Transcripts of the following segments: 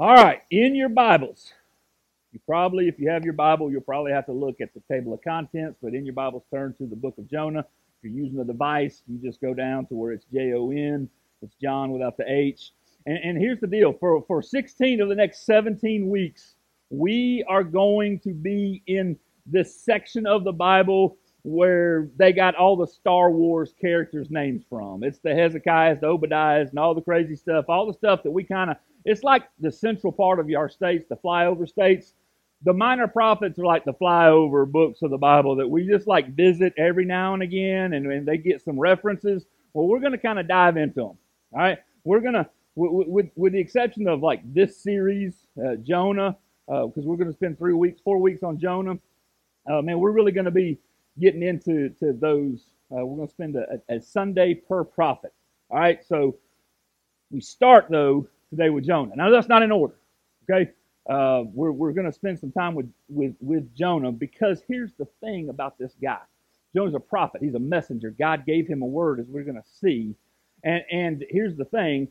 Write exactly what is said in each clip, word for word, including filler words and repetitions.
All right, in your Bibles, you probably, if you have your Bible, you'll probably have to look at the table of contents, but in your Bibles, turn to the book of Jonah. If you're using a device, you just go down to where it's J O N, it's John without the H. And, and here's the deal, for, for sixteen of the next seventeen weeks, we are going to be in this section of the Bible where they got all the Star Wars characters' names from. It's the Hezekiahs, the Obadiahs, and all the crazy stuff, all the stuff that we kind of, it's like the central part of our states, the flyover states. The minor prophets are like the flyover books of the Bible that we just like visit every now and again, and, and they get some references. Well, we're going to kind of dive into them, all right? We're going to, with, with, with the exception of like this series, uh, Jonah, because uh, we're going to spend three weeks, four weeks on Jonah. Uh, man, we're really going to be getting into to those. Uh, we're going to spend a, a Sunday per prophet, all right? So we start, though, today with Jonah. Now, that's not in order, okay? Uh, we're we're going to spend some time with, with, with Jonah, because here's the thing about this guy. Jonah's a prophet. He's a messenger. God gave him a word, as we're going to see. And, and here's the thing.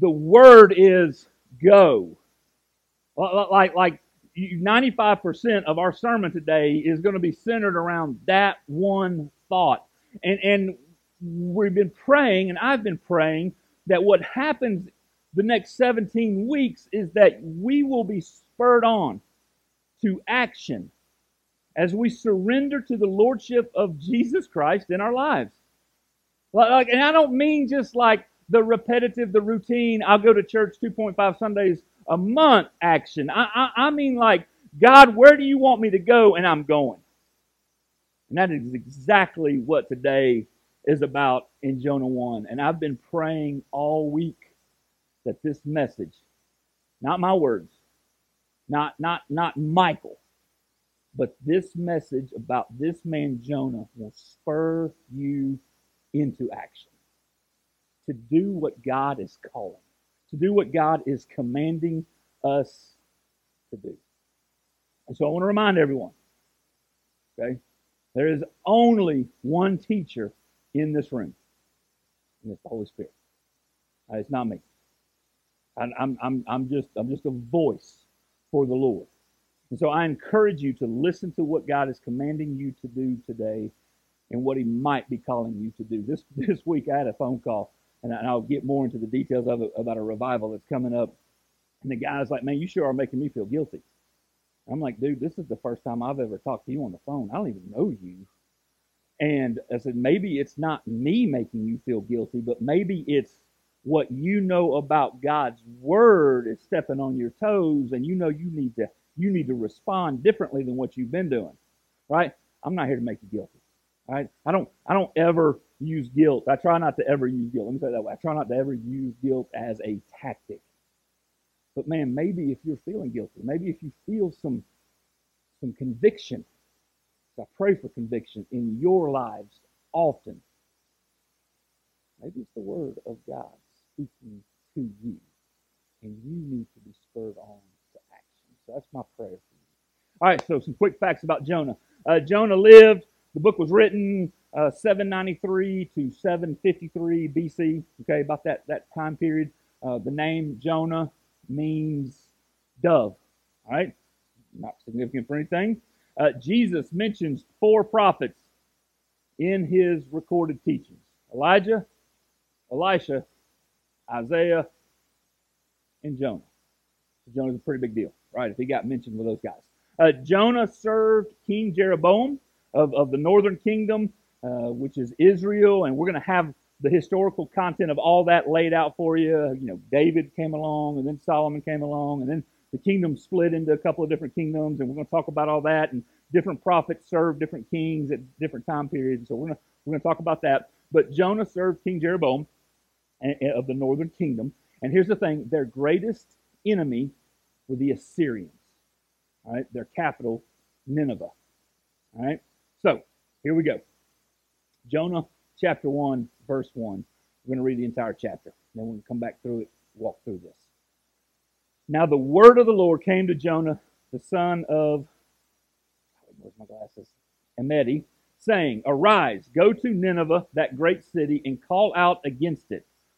The word is go. Like, like ninety-five percent of our sermon today is going to be centered around that one thought. And, and we've been praying, and I've been praying, that what happens the next seventeen weeks is that we will be spurred on to action as we surrender to the lordship of Jesus Christ in our lives. Like, and I don't mean just like the repetitive, the routine, I'll go to church two point five Sundays a month action. I, I, I mean like, God, where do you want me to go? And I'm going. And that is exactly what today is about in Jonah one. And I've been praying all week that this message, not my words, not not not Michael, but this message about this man Jonah will spur you into action to do what God is calling, to do what God is commanding us to do. And so I want to remind everyone, okay, there is only one teacher in this room, and it's the Holy Spirit. Right, it's not me. I'm I'm I'm just I'm just a voice for the Lord, and so I encourage you to listen to what God is commanding you to do today, and what He might be calling you to do. This this week I had a phone call, and, I, and I'll get more into the details of it, about a revival that's coming up. And the guy's like, "Man, you sure are making me feel guilty." I'm like, "Dude, this is the first time I've ever talked to you on the phone. I don't even know you." And I said, "Maybe it's not me making you feel guilty, but maybe it's what you know about God's word is stepping on your toes, and you know you need to you need to respond differently than what you've been doing." Right? I'm not here to make you guilty. Right? I don't I don't ever use guilt. I try not to ever use guilt. Let me say it that way. I try not to ever use guilt as a tactic. But man, maybe if you're feeling guilty, maybe if you feel some some conviction, I pray for conviction in your lives often. Maybe it's the word of God speaking to you, and you need to be spurred on to action. So that's my prayer for you. All right, so some quick facts about Jonah. Uh, Jonah lived, the book was written uh, seven ninety-three to seven fifty-three B C, okay, about that, that time period. Uh, the name Jonah means dove, all right? Not significant for anything. Uh, Jesus mentions four prophets in his recorded teachings: Elijah, Elisha, Isaiah, and Jonah. Jonah's a pretty big deal, right, if he got mentioned with those guys. Uh, Jonah served King Jeroboam of, of the northern kingdom, uh, which is Israel, and we're going to have the historical content of all that laid out for you. You know, David came along, and then Solomon came along, and then the kingdom split into a couple of different kingdoms, and we're going to talk about all that, and different prophets served different kings at different time periods, so we're going to, we're going to talk about that. But Jonah served King Jeroboam of the northern kingdom. And here's the thing, their greatest enemy were the Assyrians. All right, their capital, Nineveh. All right, so here we go. Jonah chapter one, verse one. We're going to read the entire chapter. Then we're going to come back through it, walk through this. Now the word of the Lord came to Jonah, the son of, where's my glasses? Amittai, saying, "Arise, go to Nineveh, that great city, and call out against it,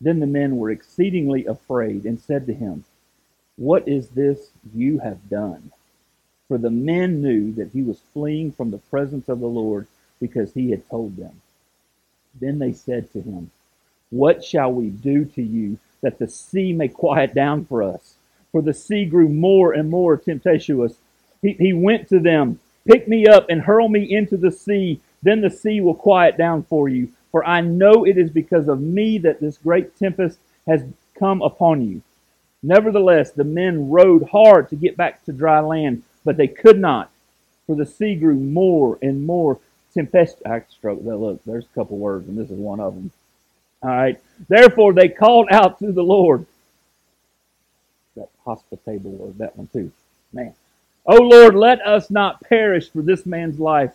Then the men were exceedingly afraid and said to him, "What is this you have done?" For the men knew that he was fleeing from the presence of the Lord, because he had told them. Then they said to him, "What shall we do to you that the sea may quiet down for us?" For the sea grew more and more tempestuous. He, he went to them, "Pick me up and hurl me into the sea. Then the sea will quiet down for you. For I know it is because of me that this great tempest has come upon you." Nevertheless, the men rowed hard to get back to dry land, but they could not. For the sea grew more and more tempestuous. I struggled. Look, there's a couple words, and this is one of them. All right. Therefore, they called out to the Lord. That hospitable word, that one too. Man. "O Lord, let us not perish for this man's life,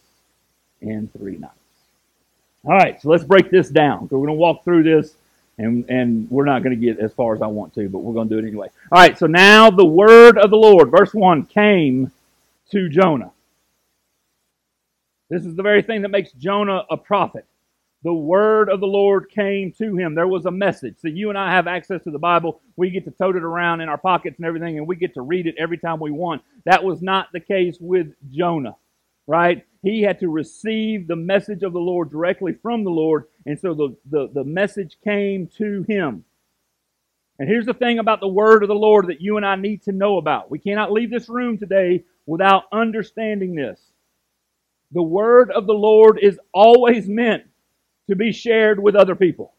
and three nights. All right, so let's break this down. So we're going to walk through this, and, and we're not going to get as far as I want to, but we're going to do it anyway. All right, so now the word of the Lord, verse one, came to Jonah. This is the very thing that makes Jonah a prophet. The word of the Lord came to him. There was a message. So you and I have access to the Bible. We get to tote it around in our pockets and everything, and we get to read it every time we want. That was not the case with Jonah, right? He had to receive the message of the Lord directly from the Lord, and so the, the, the message came to him. And here's the thing about the word of the Lord that you and I need to know about. We cannot leave this room today without understanding this. The word of the Lord is always meant to be shared with other people.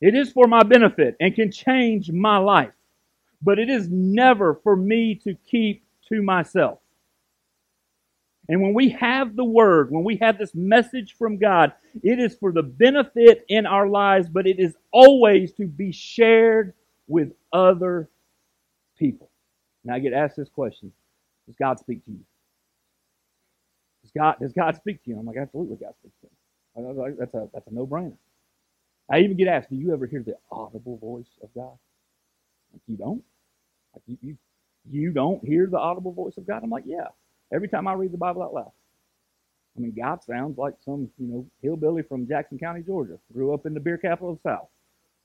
It is for my benefit and can change my life, but it is never for me to keep to myself. And when we have the word, when we have this message from God, it is for the benefit in our lives, but it is always to be shared with other people. Now I get asked this question, does God speak to you? God, does God speak to you? I'm like, absolutely God speaks to me. That's a, that's a no-brainer. I even get asked, do you ever hear the audible voice of God? Like, you don't? Like, you, you, you don't hear the audible voice of God? I'm like, yeah. Every time I read the Bible out loud. I mean, God sounds like some, you know, hillbilly from Jackson County, Georgia. Grew up in the beer capital of the South,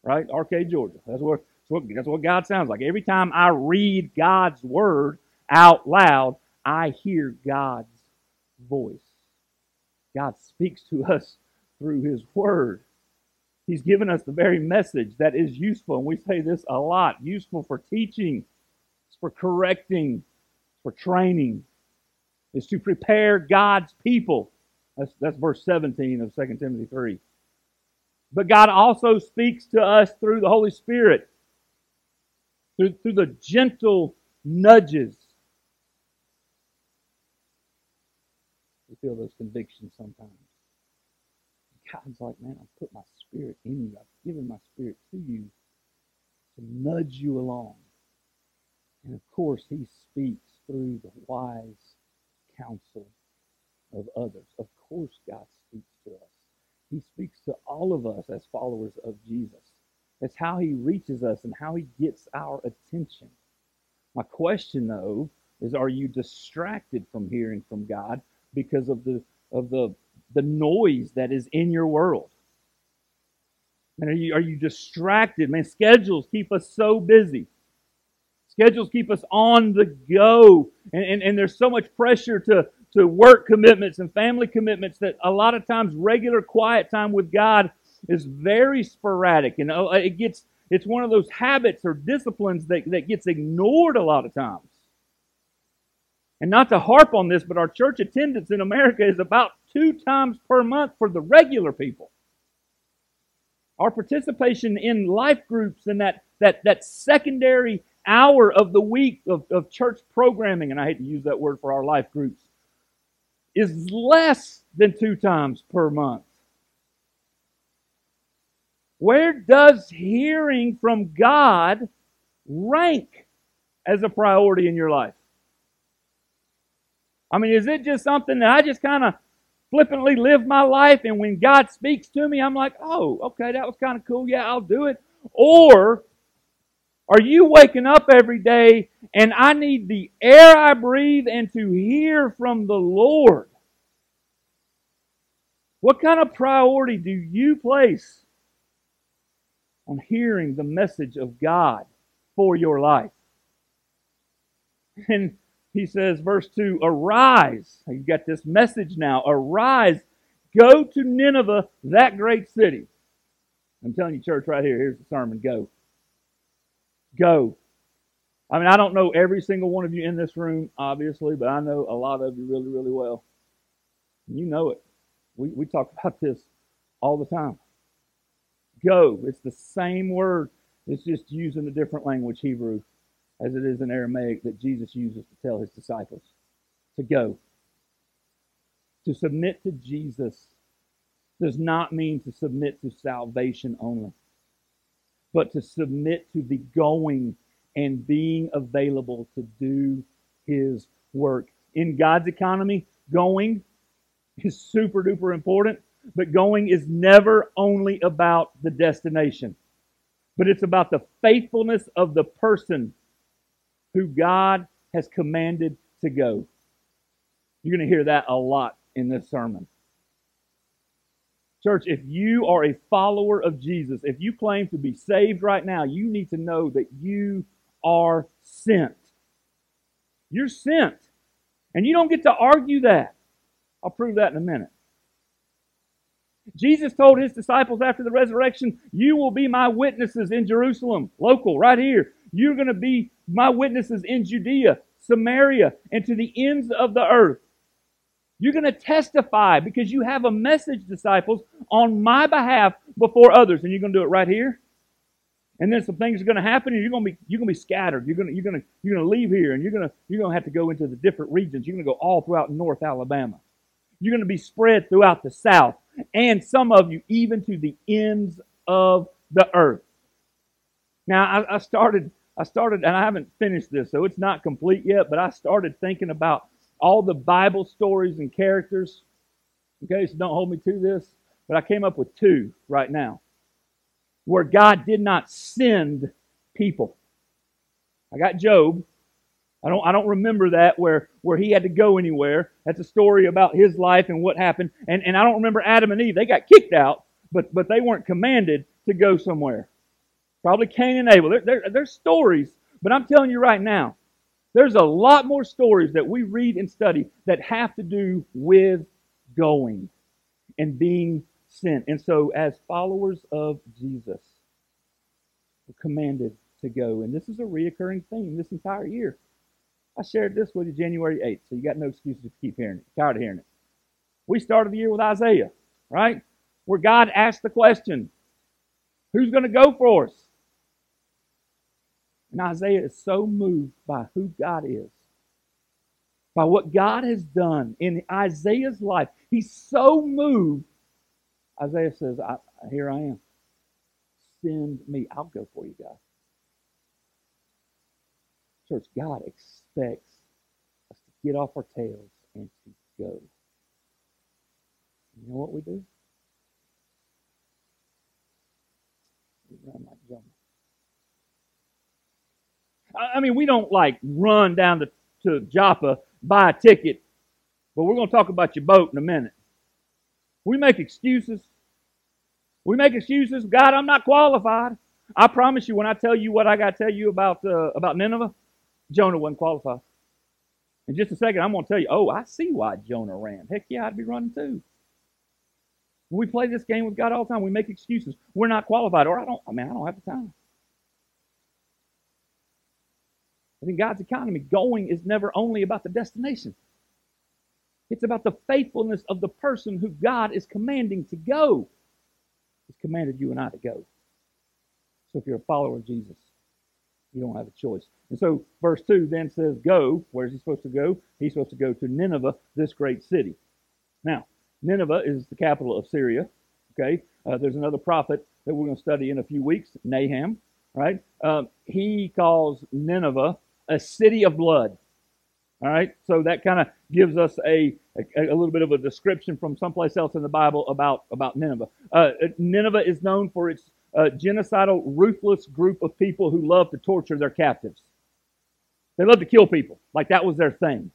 right? Arcade, Georgia. That's what, that's what, that's what God sounds like. Every time I read God's word out loud, I hear God's voice. God speaks to us through His Word. He's given us the very message that is useful, and we say this a lot, useful for teaching, it's for correcting, for training. It's to prepare God's people. That's, that's verse seventeen of Second Timothy three. But God also speaks to us through the Holy Spirit, through, through the gentle nudges. We feel those convictions sometimes. God's like, man, I've put my spirit in you. I've given my spirit to you to nudge you along. And of course, he speaks through the wise counsel of others. Of course, God speaks to us. He speaks to all of us as followers of Jesus. That's how he reaches us and how he gets our attention. My question, though, is are you distracted from hearing from God because of the of the the noise that is in your world? And are you are you distracted? Man, schedules keep us so busy. Schedules keep us on the go. And, and, and there's so much pressure to, to work commitments and family commitments that a lot of times regular quiet time with God is very sporadic. And it gets it's one of those habits or disciplines that, that gets ignored a lot of times. And not to harp on this, but our church attendance in America is about two times per month for the regular people. Our participation in life groups and that that that secondary hour of the week of, of church programming, and I hate to use that word for our life groups, is less than two times per month. Where does hearing from God rank as a priority in your life? I mean, is it just something that I just kind of flippantly live my life, and when God speaks to me, I'm like, oh, okay, that was kind of cool. Yeah, I'll do it. Or are you waking up every day and I need the air I breathe and to hear from the Lord? What kind of priority do you place on hearing the message of God for your life? And he says, verse two, arise. You've got this message now. Arise, go to Nineveh, that great city. I'm telling you, church, right here, here's the sermon. Go. Go. I mean, I don't know every single one of you in this room, obviously, but I know a lot of you really, really well. You know it. We we talk about this all the time. Go. It's the same word. It's just used in a different language, Hebrew, as it is in Aramaic, that Jesus uses to tell his disciples to go. To submit to Jesus does not mean to submit to salvation only, but to submit to the going and being available to do his work. In God's economy, going is super duper important, but going is never only about the destination, but it's about the faithfulness of the person who God has commanded to go. You're going to hear that a lot in this sermon. Church, if you are a follower of Jesus, if you claim to be saved right now, you need to know that you are sent. You're sent. And you don't get to argue that. I'll prove that in a minute. Jesus told his disciples after the resurrection, you will be my witnesses in Jerusalem, local, right here. You're going to be my witnesses in Judea, Samaria, and to the ends of the earth. You're going to testify because you have a message, disciples, on my behalf before others. And you're going to do it right here. And then some things are going to happen, and you're going to be you're going to be scattered. You're going to you're going to you're going to leave here, and you're going to you're going to have to go into the different regions. You're going to go all throughout North Alabama. You're going to be spread throughout the South, and some of you even to the ends of the earth. Now, I, I started I started and I haven't finished this, so it's not complete yet. But I started thinking about all the Bible stories and characters. Okay, so don't hold me to this. But I came up with two right now where God did not send people. I got Job. I don't I don't remember that where, where he had to go anywhere. That's a story about his life and what happened. And and I don't remember Adam and Eve. They got kicked out, but but they weren't commanded to go somewhere. Probably Cain and Abel. There there's stories, but I'm telling you right now, there's a lot more stories that we read and study that have to do with going and being sent. And so as followers of Jesus, we're commanded to go. And this is a reoccurring theme this entire year. I shared this with you January eighth, so you got no excuses to keep hearing it. Tired of hearing it. We started the year with Isaiah, right? Where God asked the question, who's going to go for us? And Isaiah is so moved by who God is, by what God has done in Isaiah's life. He's so moved. Isaiah says, I, here I am. Send me. I'll go for you, God. Church, God expects us to get off our tails and to go. You know what we do? We run like Jonah. I mean, we don't like run down to, to Joppa, buy a ticket, but we're going to talk about your boat in a minute. We make excuses. We make excuses. God, I'm not qualified. I promise you, when I tell you what I got to tell you about uh, about Nineveh, Jonah wasn't qualified. In just a second, I'm going to tell you, oh, I see why Jonah ran. Heck yeah, I'd be running too. We play this game with God all the time. We make excuses. We're not qualified, or I don't, I mean, I don't have the time. But in God's economy, going is never only about the destination. It's about the faithfulness of the person who God is commanding to go. He's commanded you and I to go. So if you're a follower of Jesus, you don't have a choice. And so verse two then says, go. Where is he supposed to go? He's supposed to go to Nineveh, this great city. Now, Nineveh is the capital of Syria. Okay, uh, there's another prophet that we're going to study in a few weeks, Nahum. Right? Um, he calls Nineveh a city of blood. All right, so that kind of gives us a, a a little bit of a description from someplace else in the Bible about about Nineveh. Uh, Nineveh is known for its uh, genocidal, ruthless group of people who love to torture their captives. They love to kill people, like that was their thing.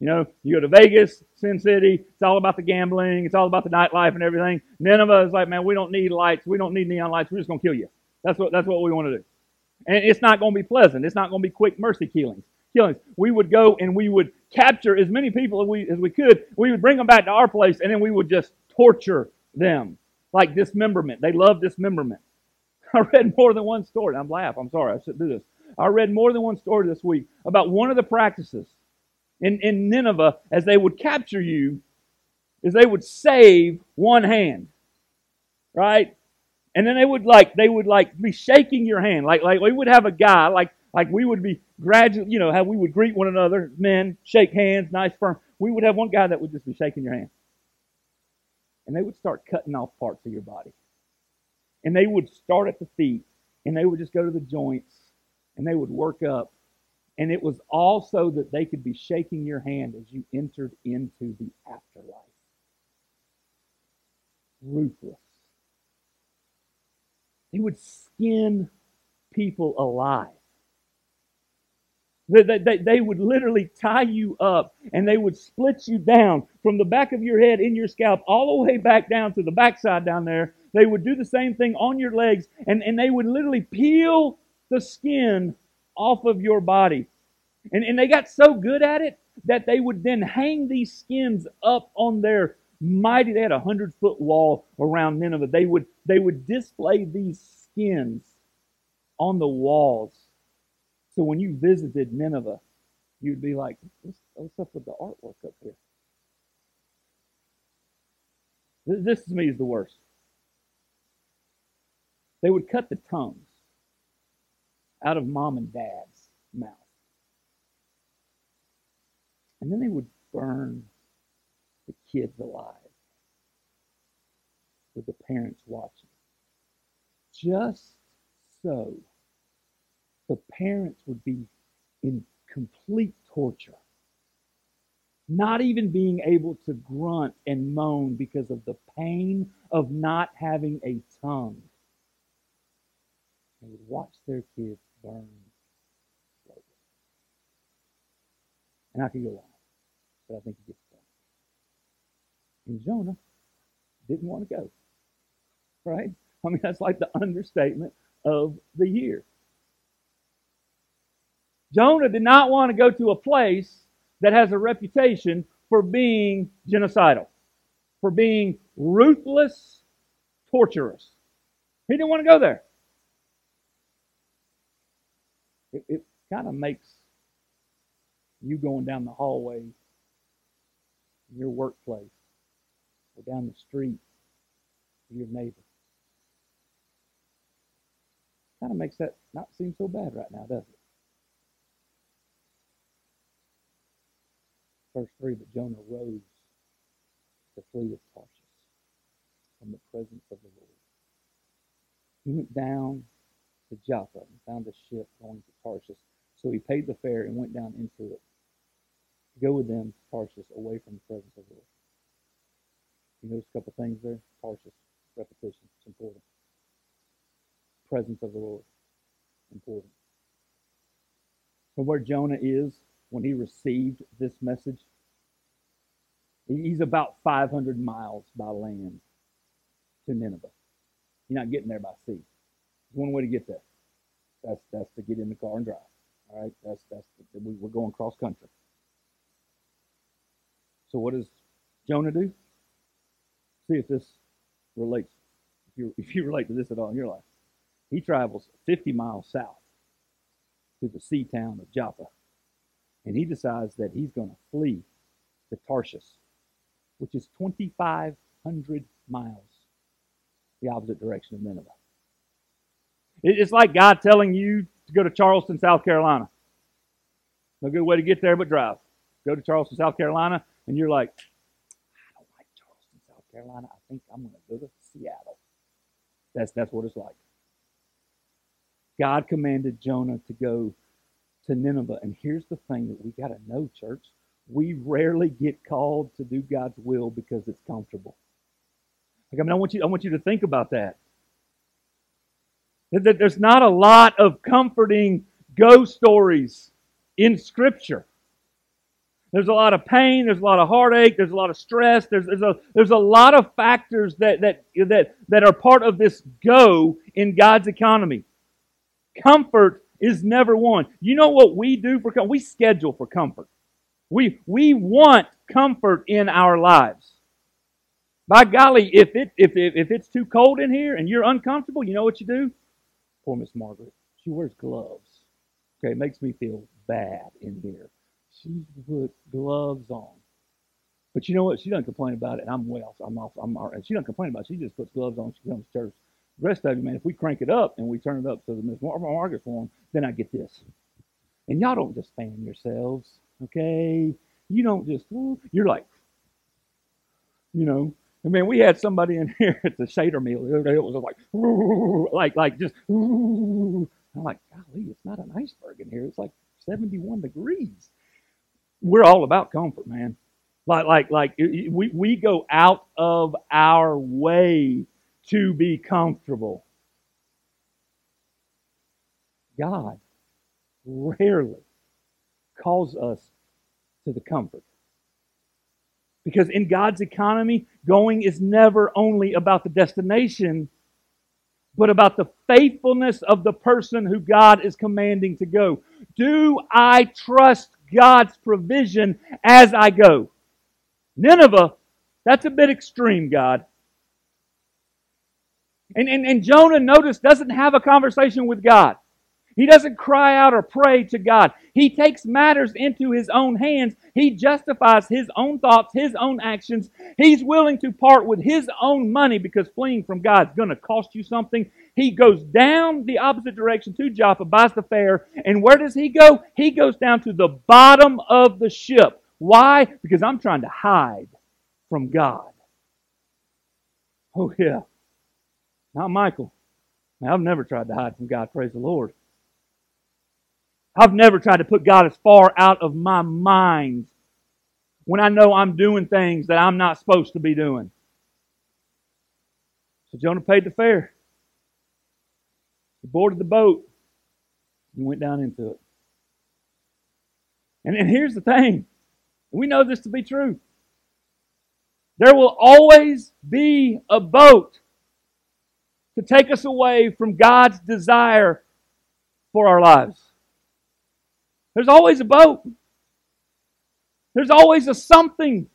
You know, you go to Vegas, Sin City, it's all about the gambling, it's all about the nightlife and everything. Nineveh is like, man, we don't need lights, we don't need neon lights, we're just gonna kill you. That's what that's what we want to do, and it's not gonna be pleasant. It's not gonna be quick mercy killings. Killings. We would go and we would capture as many people as we as we could. We would bring them back to our place, and then we would just torture them like dismemberment. They love dismemberment. I read more than one story. I'm laughing. I'm sorry. I shouldn't do this. I read more than one story this week about one of the practices in, in Nineveh as they would capture you is they would save one hand, right? And then they would like they would like be shaking your hand. Like like we would have a guy like. Like we would be gradually, you know, how we would greet one another, men, shake hands, nice firm. We would have one guy that would just be shaking your hand. And they would start cutting off parts of your body. And they would start at the feet, and they would just go to the joints, and they would work up. And it was all so that they could be shaking your hand as you entered into the afterlife. Ruthless. They would skin people alive. They, they, they would literally tie you up, and they would split you down from the back of your head in your scalp all the way back down to the backside down there. They would do the same thing on your legs, and, and they would literally peel the skin off of your body. And, and they got so good at it that they would then hang these skins up on their mighty, they had a hundred-foot wall around Nineveh. They would, they would display these skins on the walls. So when you visited Nineveh, you'd be like, what's, what's up with the artwork up here? This, this to me is the worst. They would cut the tongues out of mom and dad's mouth. And then they would burn the kids alive with the parents watching. Just so the parents would be in complete torture, not even being able to grunt and moan because of the pain of not having a tongue. They would watch their kids burn slowly. And I could go on, but I think it gets done. And Jonah didn't want to go, right? I mean, that's like the understatement of the year. Jonah did not want to go to a place that has a reputation for being genocidal, for being ruthless, torturous. He didn't want to go there. It, it kind of makes you going down the hallway in your workplace or down the street to your neighbor. Kind of makes that not seem so bad right now, doesn't it? Verse three, but Jonah rose to flee to Tarshish from the presence of the Lord. He went down to Joppa and found a ship going to Tarshish. So he paid the fare and went down into it to go with them to Tarshish, away from the presence of the Lord. You notice a couple things there? Tarshish, repetition, it's important. Presence of the Lord, important. From where Jonah is when he received this message, he's about five hundred miles by land to Nineveh. You're not getting there by sea. There's one way to get there. That's that's to get in the car and drive. All right, that's that's the, we're going cross country. So what does Jonah do? See if this relates. If you if you relate to this at all in your life, he travels fifty miles south to the sea town of Joppa, and he decides that he's going to flee to Tarshish, which is twenty-five hundred miles the opposite direction of Nineveh. It's like God telling you to go to Charleston, South Carolina. No good way to get there but drive. Go to Charleston, South Carolina, and you're like, I don't like Charleston, South Carolina. I think I'm going to go to Seattle. That's, that's what it's like. God commanded Jonah to go to Nineveh. And here's the thing that we got to know, church. We rarely get called to do God's will because it's comfortable. Like, I mean, I want you, I want you to think about that. That there's not a lot of comforting ghost stories in Scripture. There's a lot of pain. There's a lot of heartache. There's a lot of stress. There's, there's a there's a lot of factors that that that that are part of this go in God's economy. Comfort is never one. You know what we do for comfort? We schedule for comfort. We we want comfort in our lives. By golly, if it if it, if it's too cold in here and you're uncomfortable, you know what you do? Poor Miss Margaret. She wears gloves. Okay, it makes me feel bad in here. She put gloves on. But you know what? She doesn't complain about it. I'm well. So I'm off. I'm all right. She doesn't complain about it. She just puts gloves on. She comes to church. The rest of you, man, if we crank it up and we turn it up so that Miss Margaret's warm, then I get this. And y'all don't just fan yourselves, okay? You don't just, you're like, you know. I mean, we had somebody in here at the Seder meal the other day. It was like, like, like just, I'm like, golly, it's not an iceberg in here. It's like seventy-one degrees. We're all about comfort, man. Like, like, like, we, we go out of our way to be comfortable. God rarely calls us to the comfort. Because in God's economy, going is never only about the destination, but about the faithfulness of the person who God is commanding to go. Do I trust God's provision as I go? Nineveh, that's a bit extreme, God. And, and, and Jonah, notice, doesn't have a conversation with God. He doesn't cry out or pray to God. He takes matters into his own hands. He justifies his own thoughts, his own actions. He's willing to part with his own money because fleeing from God is going to cost you something. He goes down the opposite direction to Joppa, buys the fare, and where does he go? He goes down to the bottom of the ship. Why? Because I'm trying to hide from God. Oh, yeah. Not Michael. Man, I've never tried to hide from God, praise the Lord. I've never tried to put God as far out of my mind when I know I'm doing things that I'm not supposed to be doing. So Jonah paid the fare. He boarded the boat. He went down into it. And, and here's the thing. We know this to be true. There will always be a boat to take us away from God's desire for our lives. There's always a boat. There's always a something.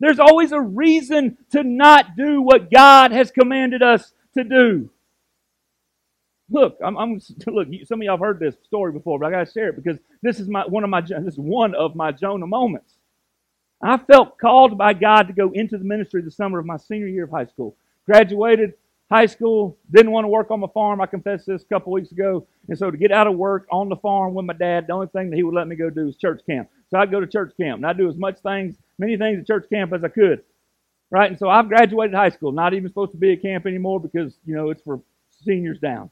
There's always a reason to not do what God has commanded us to do. Look, I'm, I'm look. Some of y'all have heard this story before, but I got to share it because this is my one of my this is one of my Jonah moments. I felt called by God to go into the ministry the summer of my senior year of high school. Graduated high school, didn't want to work on the farm. I confessed this a couple weeks ago. And so to get out of work on the farm with my dad, the only thing that he would let me go do is church camp. So I'd go to church camp, and I'd do as much things, many things at church camp as I could. Right? And so I've graduated high school, not even supposed to be at camp anymore because, you know, it's for seniors down.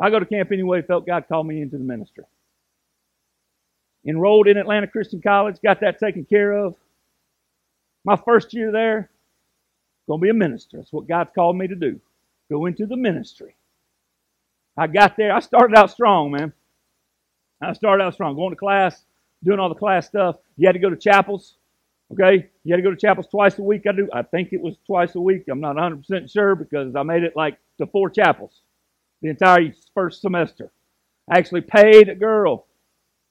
I go to camp anyway, felt God called me into the ministry. Enrolled in Atlanta Christian College, got that taken care of. My first year there, going to be a minister. That's what God's called me to do, go into the ministry. I got there. I started out strong, man. I started out strong, going to class, doing all the class stuff. You had to go to chapels, okay? You had to go to chapels twice a week. I do. I think it was twice a week. I'm not one hundred percent sure because I made it like to four chapels the entire first semester. I actually paid a girl,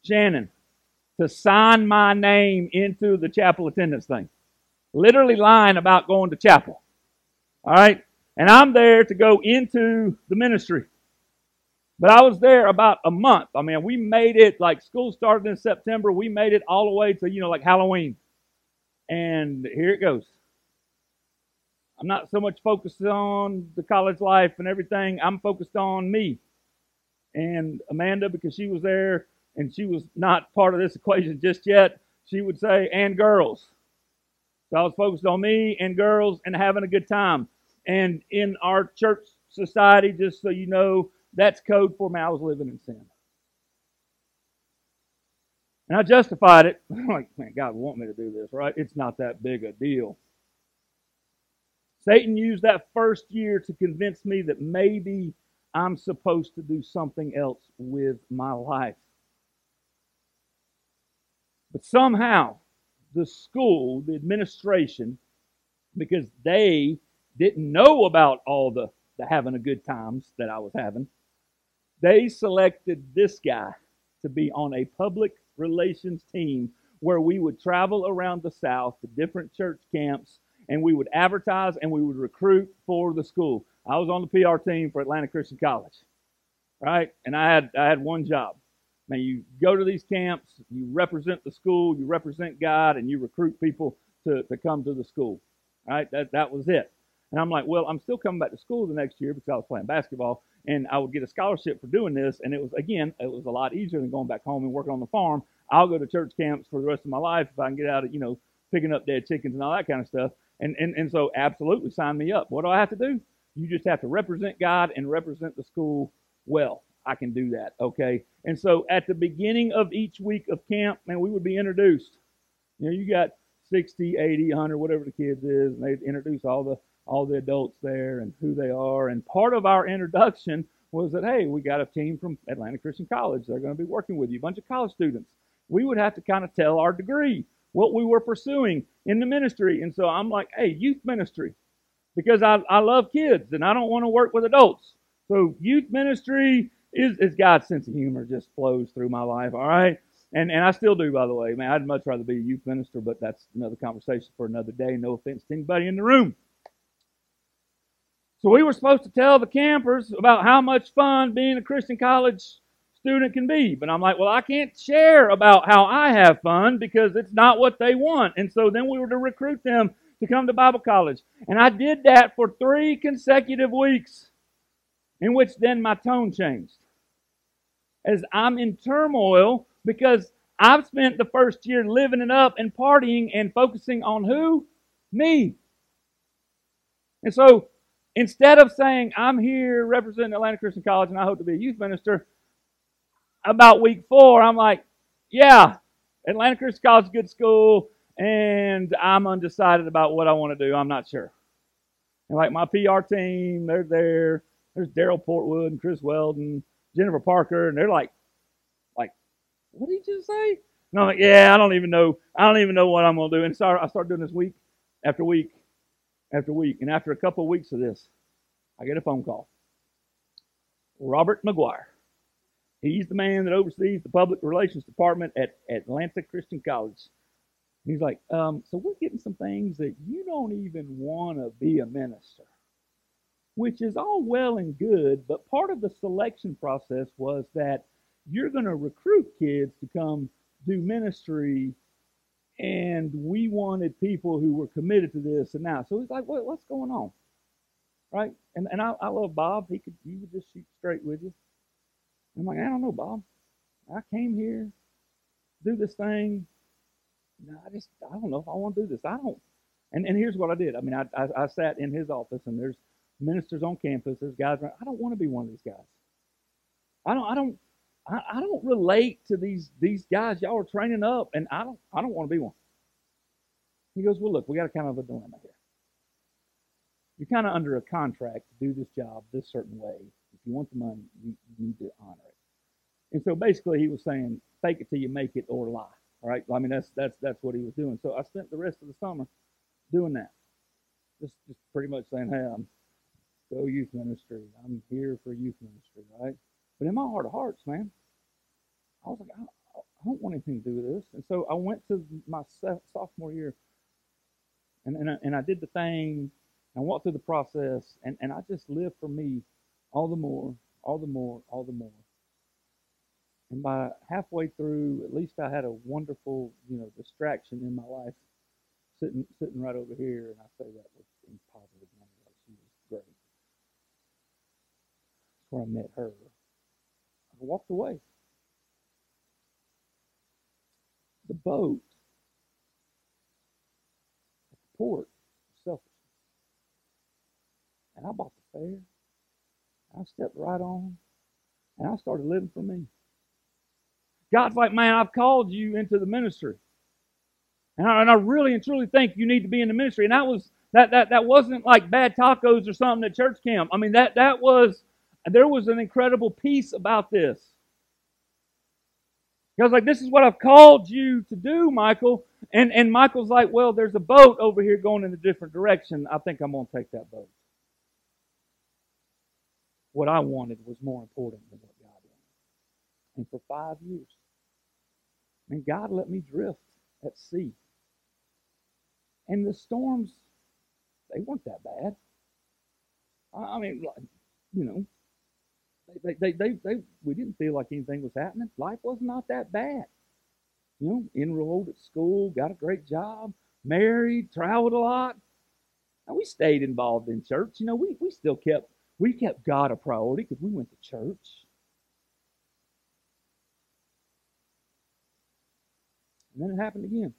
Shannon, to sign my name into the chapel attendance thing. Literally lying about going to chapel. All right? And I'm there to go into the ministry. But I was there about a month. I mean, we made it, like, school started in September. We made it all the way to, you know, like Halloween. And here it goes. I'm not so much focused on the college life and everything. I'm focused on me. And Amanda, because she was there, and she was not part of this equation just yet, she would say, and girls. So I was focused on me and girls and having a good time. And in our church society, just so you know, that's code for me. I was living in sin. And I justified it. I'm like, man, God want me to do this, right? It's not that big a deal. Satan used that first year to convince me that maybe I'm supposed to do something else with my life. But somehow, the school, the administration, because they didn't know about all the, the having a good times that I was having, they selected this guy to be on a public relations team where we would travel around the South to different church camps, and we would advertise and we would recruit for the school. I was on the P R team for Atlanta Christian College, right? And I had I had one job. Man, you go to these camps, you represent the school, you represent God, and you recruit people to, to come to the school. All right, that, that was it. And I'm like, well, I'm still coming back to school the next year because I was playing basketball, and I would get a scholarship for doing this. And it was, again, it was a lot easier than going back home and working on the farm. I'll go to church camps for the rest of my life if I can get out of, you know, picking up dead chickens and all that kind of stuff. And, and, and so absolutely sign me up. What do I have to do? You just have to represent God and represent the school well. I can do that, okay? And so at the beginning of each week of camp, man, we would be introduced. You know, you got sixty, eighty, one hundred, whatever the kids is, and they'd introduce all the all the adults there and who they are. And part of our introduction was that, hey, we got a team from Atlanta Christian College. They're going to be working with you, a bunch of college students. We would have to kind of tell our degree, what we were pursuing in the ministry. And so I'm like, hey, youth ministry, because I, I love kids, and I don't want to work with adults. So youth ministry... Is, is God's sense of humor just flows through my life, all right? And and I still do, by the way. Man, I'd much rather be a youth minister, but that's another conversation for another day. No offense to anybody in the room. So we were supposed to tell the campers about how much fun being a Christian college student can be. But I'm like, well, I can't share about how I have fun because it's not what they want. And so then we were to recruit them to come to Bible college. And I did that for three consecutive weeks, in which then my tone changed. As I'm in turmoil because I've spent the first year living it up and partying and focusing on who? Me. And so instead of saying, I'm here representing Atlanta Christian College and I hope to be a youth minister, about week four, I'm like, yeah, Atlanta Christian College is a good school and I'm undecided about what I want to do. I'm not sure. And like my P R team, they're there. There's Daryl Portwood and Chris Weldon, Jennifer Parker, and they're like, like, what did you just say? And I'm like, yeah, I don't even know. I don't even know what I'm going to do. And so I started doing this week after week after week. And after a couple of weeks of this, I get a phone call. Robert McGuire. He's the man that oversees the public relations department at Atlanta Christian College. And he's like, um, so we're getting some things that you don't even want to be a minister. Which is all well and good, but part of the selection process was that you're going to recruit kids to come do ministry, and we wanted people who were committed to this and now. So it's like, what, what's going on? right? And and I, I love Bob. He could he would just shoot straight with you. I'm like, I don't know, Bob. I came here to do this thing. No, I just I don't know if I want to do this. I don't. And and here's what I did. I mean, I I, I sat in his office, and there's ministers on campus. There's guys around. I don't want to be one of these guys. I don't I don't I, I don't relate to these these guys. Y'all are training up, and I don't I don't want to be one. He goes, well, look, we got a kind of a dilemma here. You're kind of under a contract to do this job this certain way. If you want the money, you, you need to honor it. And so basically he was saying, fake it till you make it or lie. All right. I mean, that's that's that's what he was doing. So I spent the rest of the summer doing that. Just just pretty much saying, hey, I'm go youth ministry. I'm here for youth ministry, right? But in my heart of hearts, man, I was like, I, I don't want anything to do with this. And so I went to my sophomore year. And and I, and I did the thing, I walked through the process, and, and I just lived for me all the more, all the more, all the more. And by halfway through, at least I had a wonderful, you know, distraction in my life, sitting sitting right over here, and I say that with in positive numbers. She was great. That's where I met her. I walked away. The boat. Port selfish, and I bought the fare, and I stepped right on, and I started living for me. God's like, man, I've called you into the ministry, and I, and I really and truly think you need to be in the ministry. And that was that that that wasn't like bad tacos or something at church camp. I mean, that that was there was an incredible peace about this. God's like, this is what I've called you to do, Michael. And and Michael's like, well, there's a boat over here going in a different direction. I think I'm going to take that boat. What I wanted was more important than what God wanted. And for five years, and God let me drift at sea. And the storms, they weren't that bad. I mean, you know, they they they, they we didn't feel like anything was happening. Life was not that bad. You know, enrolled at school, got a great job, married, traveled a lot. And we stayed involved in church. You know, we, we still kept we kept God a priority because we went to church. And then it happened again.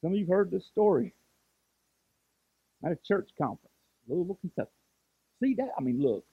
Some of you have heard this story. At a church conference, Louisville, Kentucky. See that? I mean, look,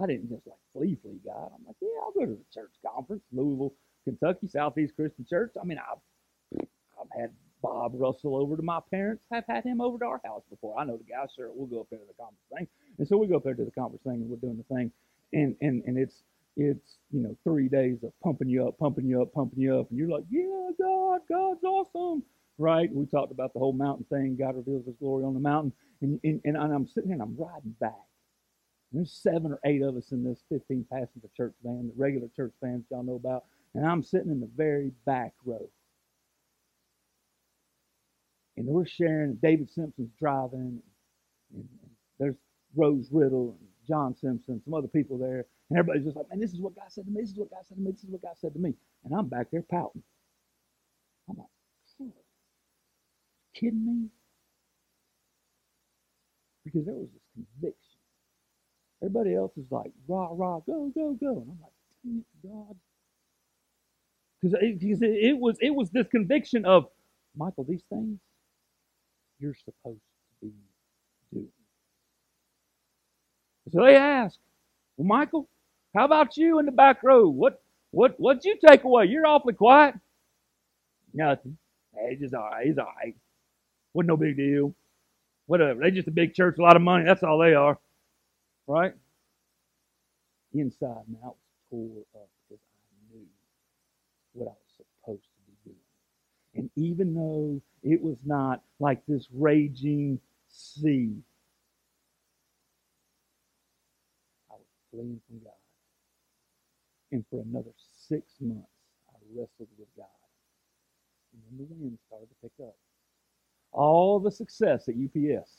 I didn't just like flee, flee God. I'm like, yeah, I'll go to the church conference, Louisville, Kentucky, Southeast Christian Church. I mean, I've, I've had Bob Russell over to my parents. I've had him over to our house before. I know the guy, sure, we'll go up there to the conference thing. And so we go up there to the conference thing, and we're doing the thing. And and and it's, it's you know, three days of pumping you up, pumping you up, pumping you up. And you're like, yeah, God, God's awesome, right? We talked about the whole mountain thing. God reveals his glory on the mountain. And, and, and I'm sitting here, and I'm riding back. And there's seven or eight of us in this fifteen-passenger church van, the regular church vans y'all know about. And I'm sitting in the very back row. And we're sharing, and David Simpson's driving, and, and there's Rose Riddle and John Simpson, some other people there. And everybody's just like, man, this is what God said to me, this is what God said to me, this is what God said to me. And I'm back there pouting. I'm like, are you kidding me? Because there was this conviction. Everybody else is like, rah, rah, go, go, go. And I'm like, dang it, God. Because it, it was it was this conviction of, Michael, these things you're supposed to be doing. So they ask, well, Michael, how about you in the back row? What what what'd you take away? You're awfully quiet. Nothing. Hey, it's just all right. It's all right. Wasn't no big deal. Whatever. They just a big church, a lot of money. That's all they are, right? Inside and out, tore up. What I was supposed to be doing. And even though it was not like this raging sea, I was fleeing from God. And for another six months, I wrestled with God. And then the wind started to pick up. All the success at U P S.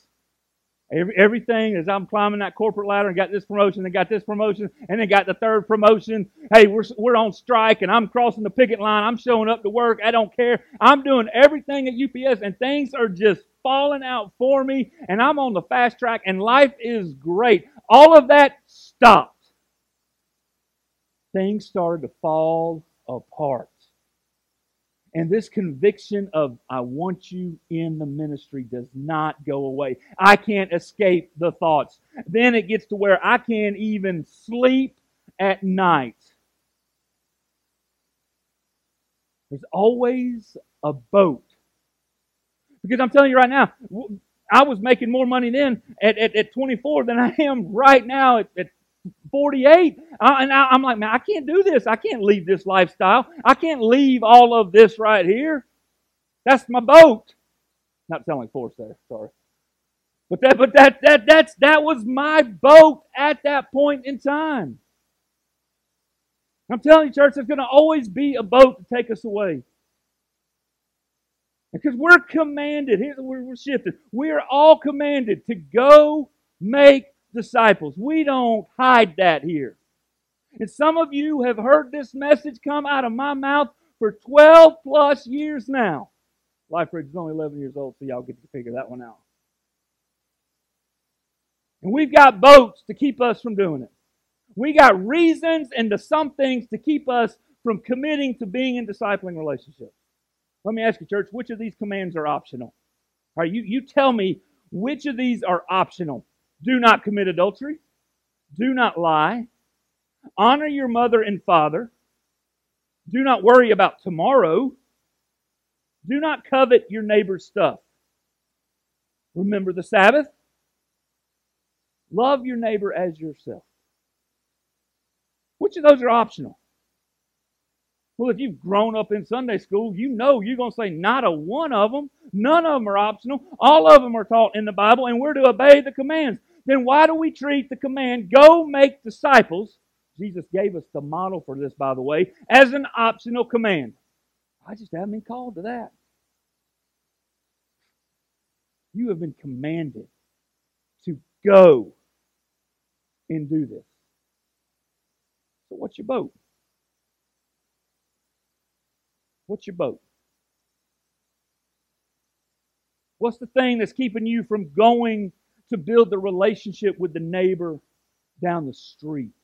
Every, everything as I'm climbing that corporate ladder and got this promotion and got this promotion and then got the third promotion. Hey, we're we're on strike and I'm crossing the picket line. I'm showing up to work. I don't care. I'm doing everything at U P S and things are just falling out for me, and I'm on the fast track, and life is great. All of that stopped. Things started to fall apart. And this conviction of, I want you in the ministry, does not go away. I can't escape the thoughts. Then it gets to where I can't even sleep at night. There's always a boat. Because I'm telling you right now, I was making more money then at, at, at twenty-four than I am right now at, at forty-eight. I, and I, I'm like, man, I can't do this. I can't leave this lifestyle. I can't leave all of this right here. That's my boat. Not sounding like forced there, sorry. But that, but that, that, that's that was my boat at that point in time. I'm telling you, church, there's going to always be a boat to take us away. Because we're commanded, here's where we're shifted. We are all commanded to go make disciples. We don't hide that here. And some of you have heard this message come out of my mouth for twelve plus years now. Life Ridge is only eleven years old, so y'all get to figure that one out. And we've got boats to keep us from doing it. We got reasons and to some things to keep us from committing to being in discipling relationships. Let me ask you, church, which of these commands are optional? All right, you, you tell me which of these are optional. Do not commit adultery. Do not lie. Honor your mother and father. Do not worry about tomorrow. Do not covet your neighbor's stuff. Remember the Sabbath. Love your neighbor as yourself. Which of those are optional? Well, if you've grown up in Sunday school, you know you're going to say not a one of them. None of them are optional. All of them are taught in the Bible, and we're to obey the commands. Then why do we treat the command, go make disciples, Jesus gave us the model for this, by the way, as an optional command? I just haven't been called to that. You have been commanded to go and do this. So what's your boat? What's your boat? What's the thing that's keeping you from going to build the relationship with the neighbor down the street,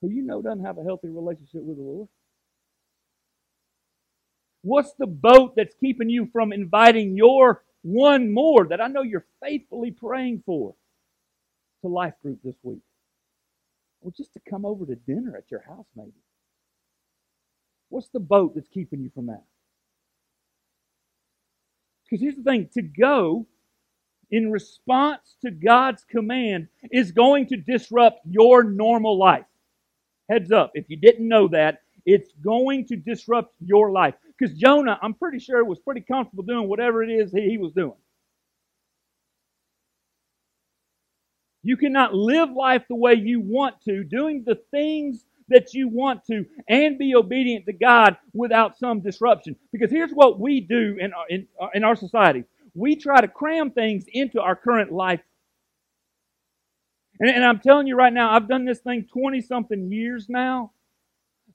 who you know doesn't have a healthy relationship with the Lord? What's the boat that's keeping you from inviting your one more that I know you're faithfully praying for to life group this week? Well, just to come over to dinner at your house, maybe. What's the boat that's keeping you from that? Because here's the thing, to go in response to God's command is going to disrupt your normal life. Heads up, if you didn't know that, it's going to disrupt your life. Because Jonah, I'm pretty sure, was pretty comfortable doing whatever it is he was doing. You cannot live life the way you want to, doing the things that you want to, and be obedient to God without some disruption. Because here's what we do in our, in, in our society. We try to cram things into our current life. And, and I'm telling you right now, I've done this thing twenty-something years now.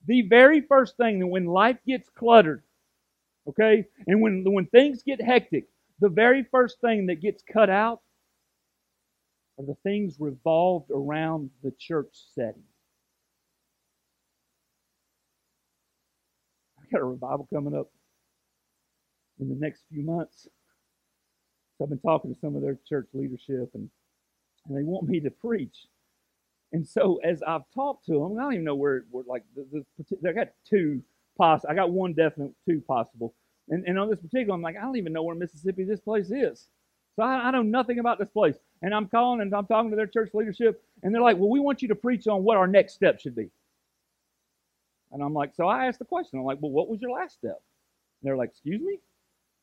The very first thing that when life gets cluttered, okay, and when, when things get hectic, the very first thing that gets cut out are the things revolved around the church setting. Got a revival coming up in the next few months. So I've been talking to some of their church leadership, and, and they want me to preach. And so as I've talked to them, I don't even know where, where like, the, the, I got two possible. I got one definite, two possible. And, and on this particular, I'm like, I don't even know where Mississippi this place is. So I, I know nothing about this place. And I'm calling and I'm talking to their church leadership, and they're like, well, we want you to preach on what our next step should be. And I'm like, so I asked the question. I'm like, well, what was your last step? And they're like, excuse me?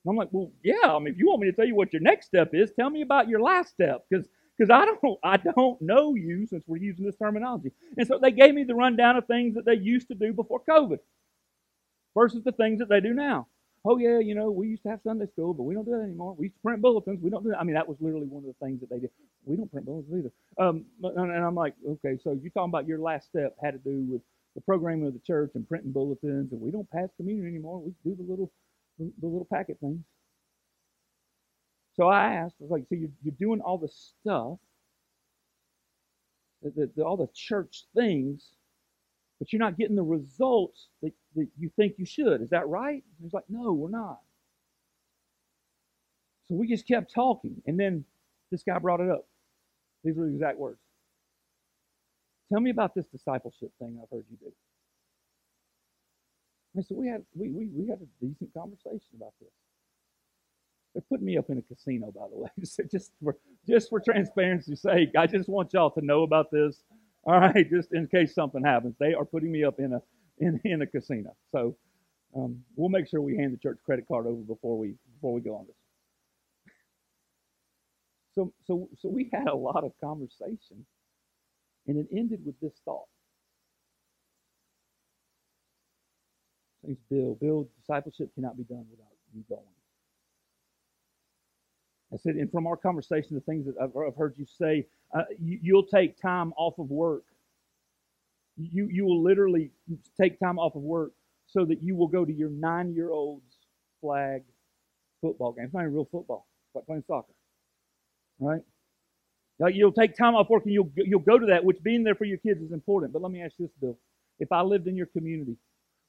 And I'm like, well, yeah. I mean, if you want me to tell you what your next step is, tell me about your last step. Because because I don't, I don't know you, since we're using this terminology. And so they gave me the rundown of things that they used to do before COVID versus the things that they do now. Oh, yeah, you know, we used to have Sunday school, but we don't do that anymore. We used to print bulletins. We don't do that. I mean, that was literally one of the things that they did. We don't print bulletins either. Um, and I'm like, okay, so you're talking about your last step had to do with the programming of the church and printing bulletins, and we don't pass communion anymore. We do the little the little packet things. So I asked, I was like, so you're, you're doing all the stuff, the, the, the, all the church things, but you're not getting the results that, that you think you should. Is that right? And he's like, no, we're not. So we just kept talking. And then this guy brought it up. These were the exact words. Tell me about this discipleship thing I've heard you do. And so we had we, we we had a decent conversation about this. They're putting me up in a casino, by the way. just for just for transparency's sake, I just want y'all to know about this. All right, just in case something happens, they are putting me up in a in, in a casino. So um, we'll make sure we hand the church credit card over before we before we go on this. So so so we had a lot of conversation, and it ended with this thought. Bill, Bill, discipleship cannot be done without you going. I said, and from our conversation, the things that I've, I've heard you say, uh, you, you'll take time off of work. You you will literally take time off of work so that you will go to your nine-year-old's flag football game. It's not even real football. It's like playing soccer, right? Like you'll take time off work and you'll you'll go to that, which being there for your kids is important. But let me ask you this, Bill. If I lived in your community,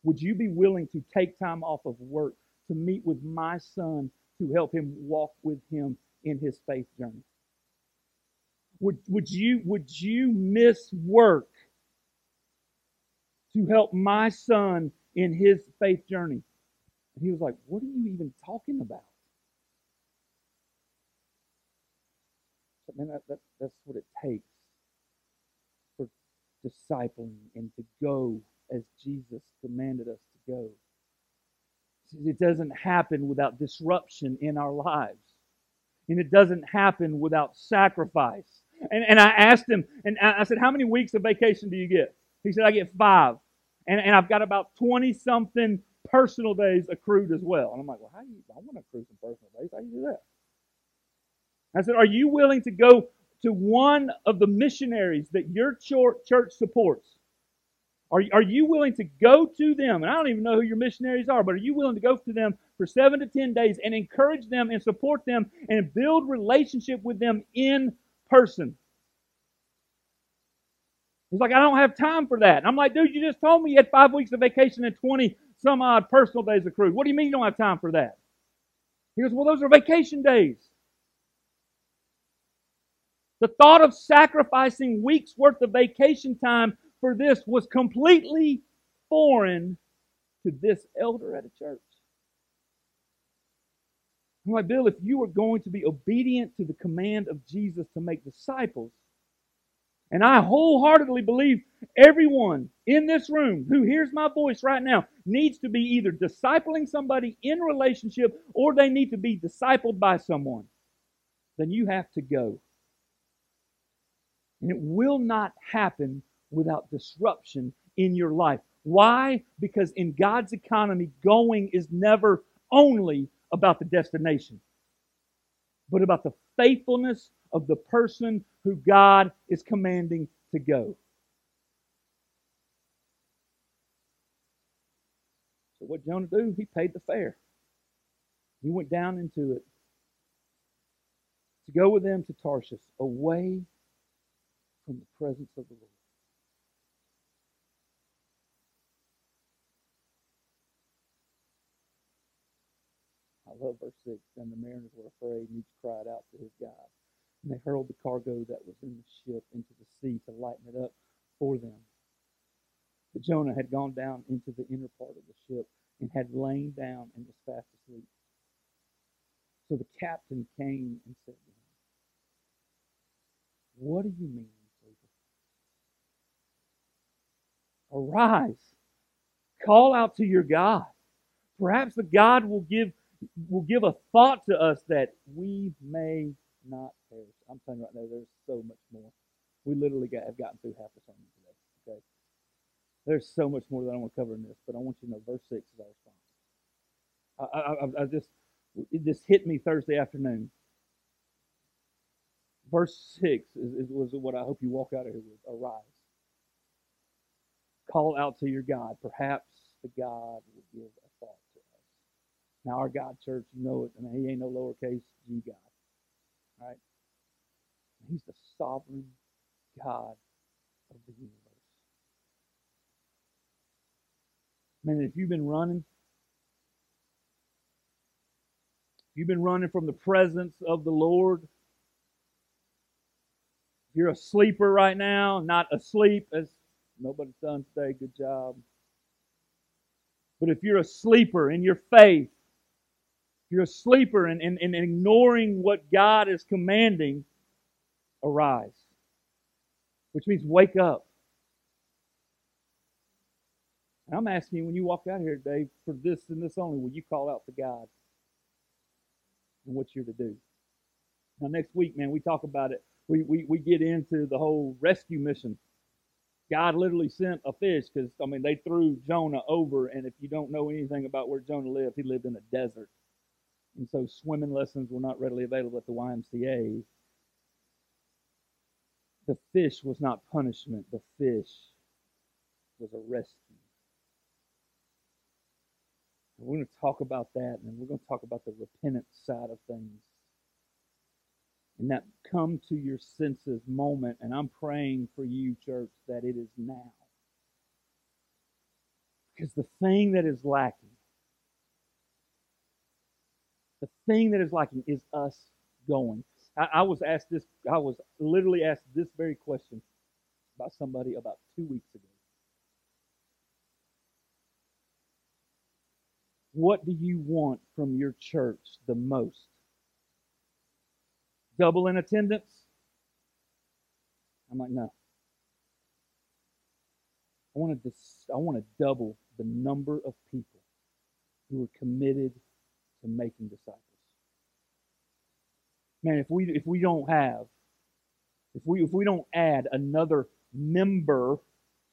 would you be willing to take time off of work to meet with my son to help him walk with him in his faith journey? Would, would you, would you miss work to help my son in his faith journey? And he was like, what are you even talking about? But man, that, that, that's what it takes for discipling and to go as Jesus commanded us to go. It doesn't happen without disruption in our lives. And it doesn't happen without sacrifice. And, and I asked him, and I said, how many weeks of vacation do you get? He said, I get five. And, and I've got about twenty-something personal days accrued as well. And I'm like, well, how do you, I want to accrue some personal days. How do you do that? I said, are you willing to go to one of the missionaries that your church supports? Are, are you willing to go to them? And I don't even know who your missionaries are, but are you willing to go to them for seven to ten days and encourage them and support them and build relationship with them in person? He's like, I don't have time for that. And I'm like, dude, you just told me you had five weeks of vacation and twenty some odd personal days accrued. What do you mean you don't have time for that? He goes, well, those are vacation days. The thought of sacrificing weeks worth of vacation time for this was completely foreign to this elder at a church. I'm like, Bill, if you are going to be obedient to the command of Jesus to make disciples, and I wholeheartedly believe everyone in this room who hears my voice right now needs to be either discipling somebody in relationship or they need to be discipled by someone, then you have to go. And it will not happen without disruption in your life. Why? Because in God's economy, going is never only about the destination, but about the faithfulness of the person who God is commanding to go. So what did Jonah do? He paid the fare. He went down into it to go with them to Tarshish, away from the presence of the Lord. I love verse six. And the mariners were afraid, and each cried out to his God. And they hurled the cargo that was in the ship into the sea to lighten it up for them. But Jonah had gone down into the inner part of the ship and had lain down and was fast asleep. So the captain came and said to him, what do you mean, sleeper? Arise, call out to your God. Perhaps the God will give will give a thought to us that we may not perish. I'm telling you right now, there's so much more. We literally got, have gotten through half the sermon today. Okay? There's so much more that I want to cover in this, but I want you to know verse six is our response. I, I, I just, it just hit me Thursday afternoon. Verse six is, is, was what I hope you walk out of here with. Arise. Call out to your God. Perhaps the God will give a thought. Now, our God, church, you know it. I mean, he ain't no lowercase g God. right? He's the sovereign God of the universe. Man, if you've been running, if you've been running from the presence of the Lord, if you're a sleeper right now, not asleep, as nobody's done today, good job. But if you're a sleeper in your faith, if you're a sleeper and in, in, in ignoring what God is commanding, arise. Which means wake up. And I'm asking you, when you walk out here today, for this and this only, will you call out to God and what you're to do? Now, next week, man, we talk about it. We we we get into the whole rescue mission. God literally sent a fish because, I mean, they threw Jonah over, and if you don't know anything about where Jonah lived, he lived in a desert. And so swimming lessons were not readily available at the Y M C A. The fish was not punishment. The fish was a rescue. And we're going to talk about that, and we're going to talk about the repentance side of things. And that come to your senses moment, and I'm praying for you, church, that it is now. Because the thing that is lacking, the thing that is lacking is us going. I, I was asked this, I was literally asked this very question by somebody about two weeks ago. What do you want from your church the most? Double in attendance? I'm like, no. I want to dis- I want to double the number of people who are committed to making disciples. Man, if we if we don't have, if we if we don't add another member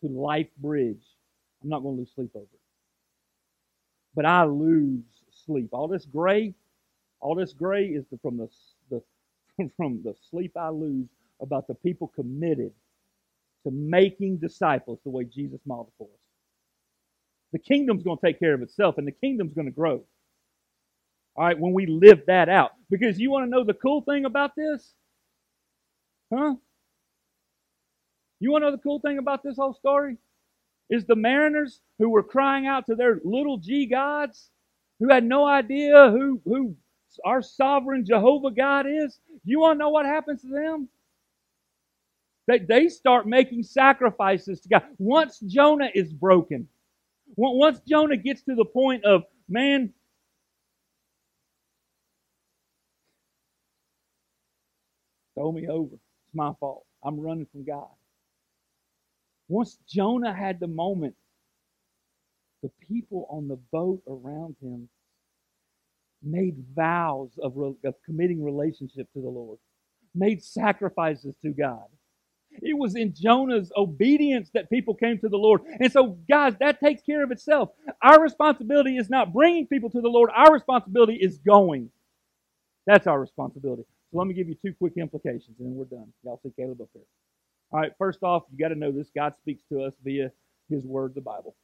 to Life Bridge, I'm not going to lose sleep over it. But I lose sleep. All this gray, all this gray is the, from the the from the sleep I lose about the people committed to making disciples the way Jesus modeled for us. The kingdom's going to take care of itself, and the kingdom's going to grow. All right, when we live that out. Because you want to know the cool thing about this? Huh? You want to know the cool thing about this whole story? Is the mariners who were crying out to their little g gods, who had no idea who, who our sovereign Jehovah God is, you want to know what happens to them? They, they start making sacrifices to God. Once Jonah is broken, once Jonah gets to the point of, man, throw me over. It's my fault. I'm running from God. Once Jonah had the moment, the people on the boat around him made vows of, of committing relationship to the Lord, made sacrifices to God. It was in Jonah's obedience that people came to the Lord. And so, guys, that takes care of itself. Our responsibility is not bringing people to the Lord. Our responsibility is going. That's our responsibility. So let me give you two quick implications, and then we're done. Y'all see Caleb up there. All right, first off, you got to know this. God speaks to us via His Word, the Bible.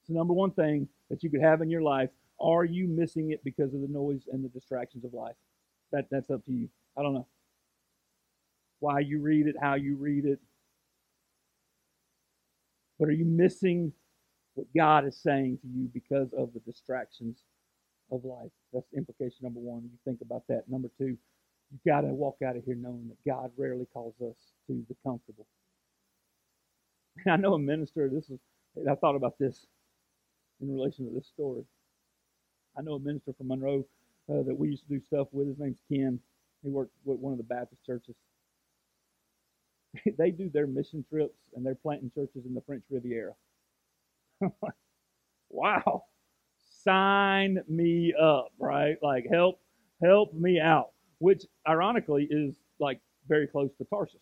It's the number one thing that you could have in your life. Are you missing it because of the noise and the distractions of life? That, that's up to you. I don't know. Why you read it, how you read it. But are you missing what God is saying to you because of the distractions of life? That's implication number one. You think about that. Number two, you got to walk out of here knowing that God rarely calls us to the comfortable. And I know a minister, this is, I thought about this in relation to this story. I know a minister from Monroe uh, that we used to do stuff with. His name's Ken. He worked with one of the Baptist churches. They do their mission trips, and they're planting churches in the French Riviera. Wow. Sign me up, right? Like, help, help me out. Which, ironically, is like very close to Tarshish.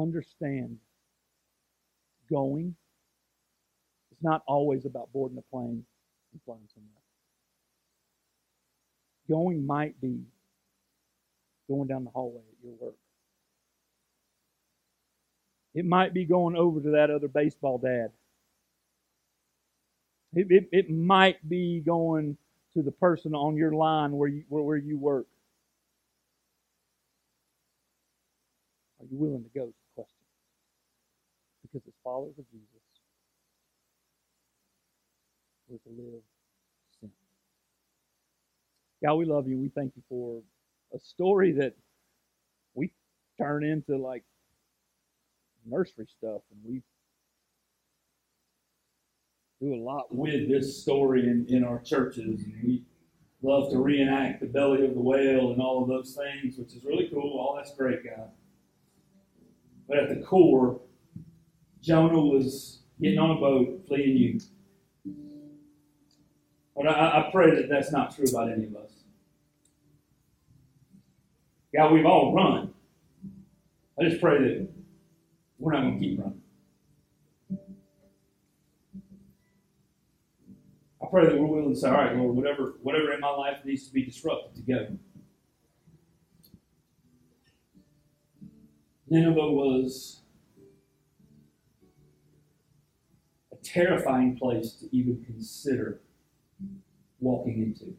Understand, going is not always about boarding a plane and flying somewhere. Going might be going down the hallway at your work. It might be going over to that other baseball dad. It, it, it might be going to the person on your line where you, where, where you work? Are you willing to go to the question? Because as followers of Jesus, we're to live sin. God, we love you. We thank you for a story that we turn into like nursery stuff, and we do a lot with this story in, in our churches. And we love to reenact the belly of the whale and all of those things, which is really cool. All that's great, guys. But at the core, Jonah was getting on a boat, fleeing you. But I, I pray that that's not true about any of us. God, we've all run. I just pray that we're not going to keep running. I pray that we're willing to say, all right, Lord, whatever, whatever in my life needs to be disrupted together. Nineveh was a terrifying place to even consider walking into.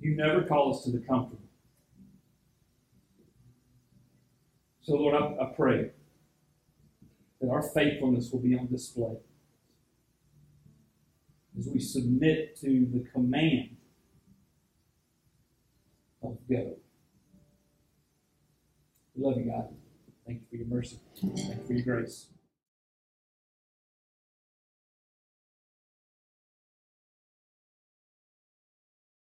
You never call us to the comfortable. So, Lord, I, I pray that our faithfulness will be on display as we submit to the command of God. We love you, God. Thank you for your mercy. Thank you for your grace.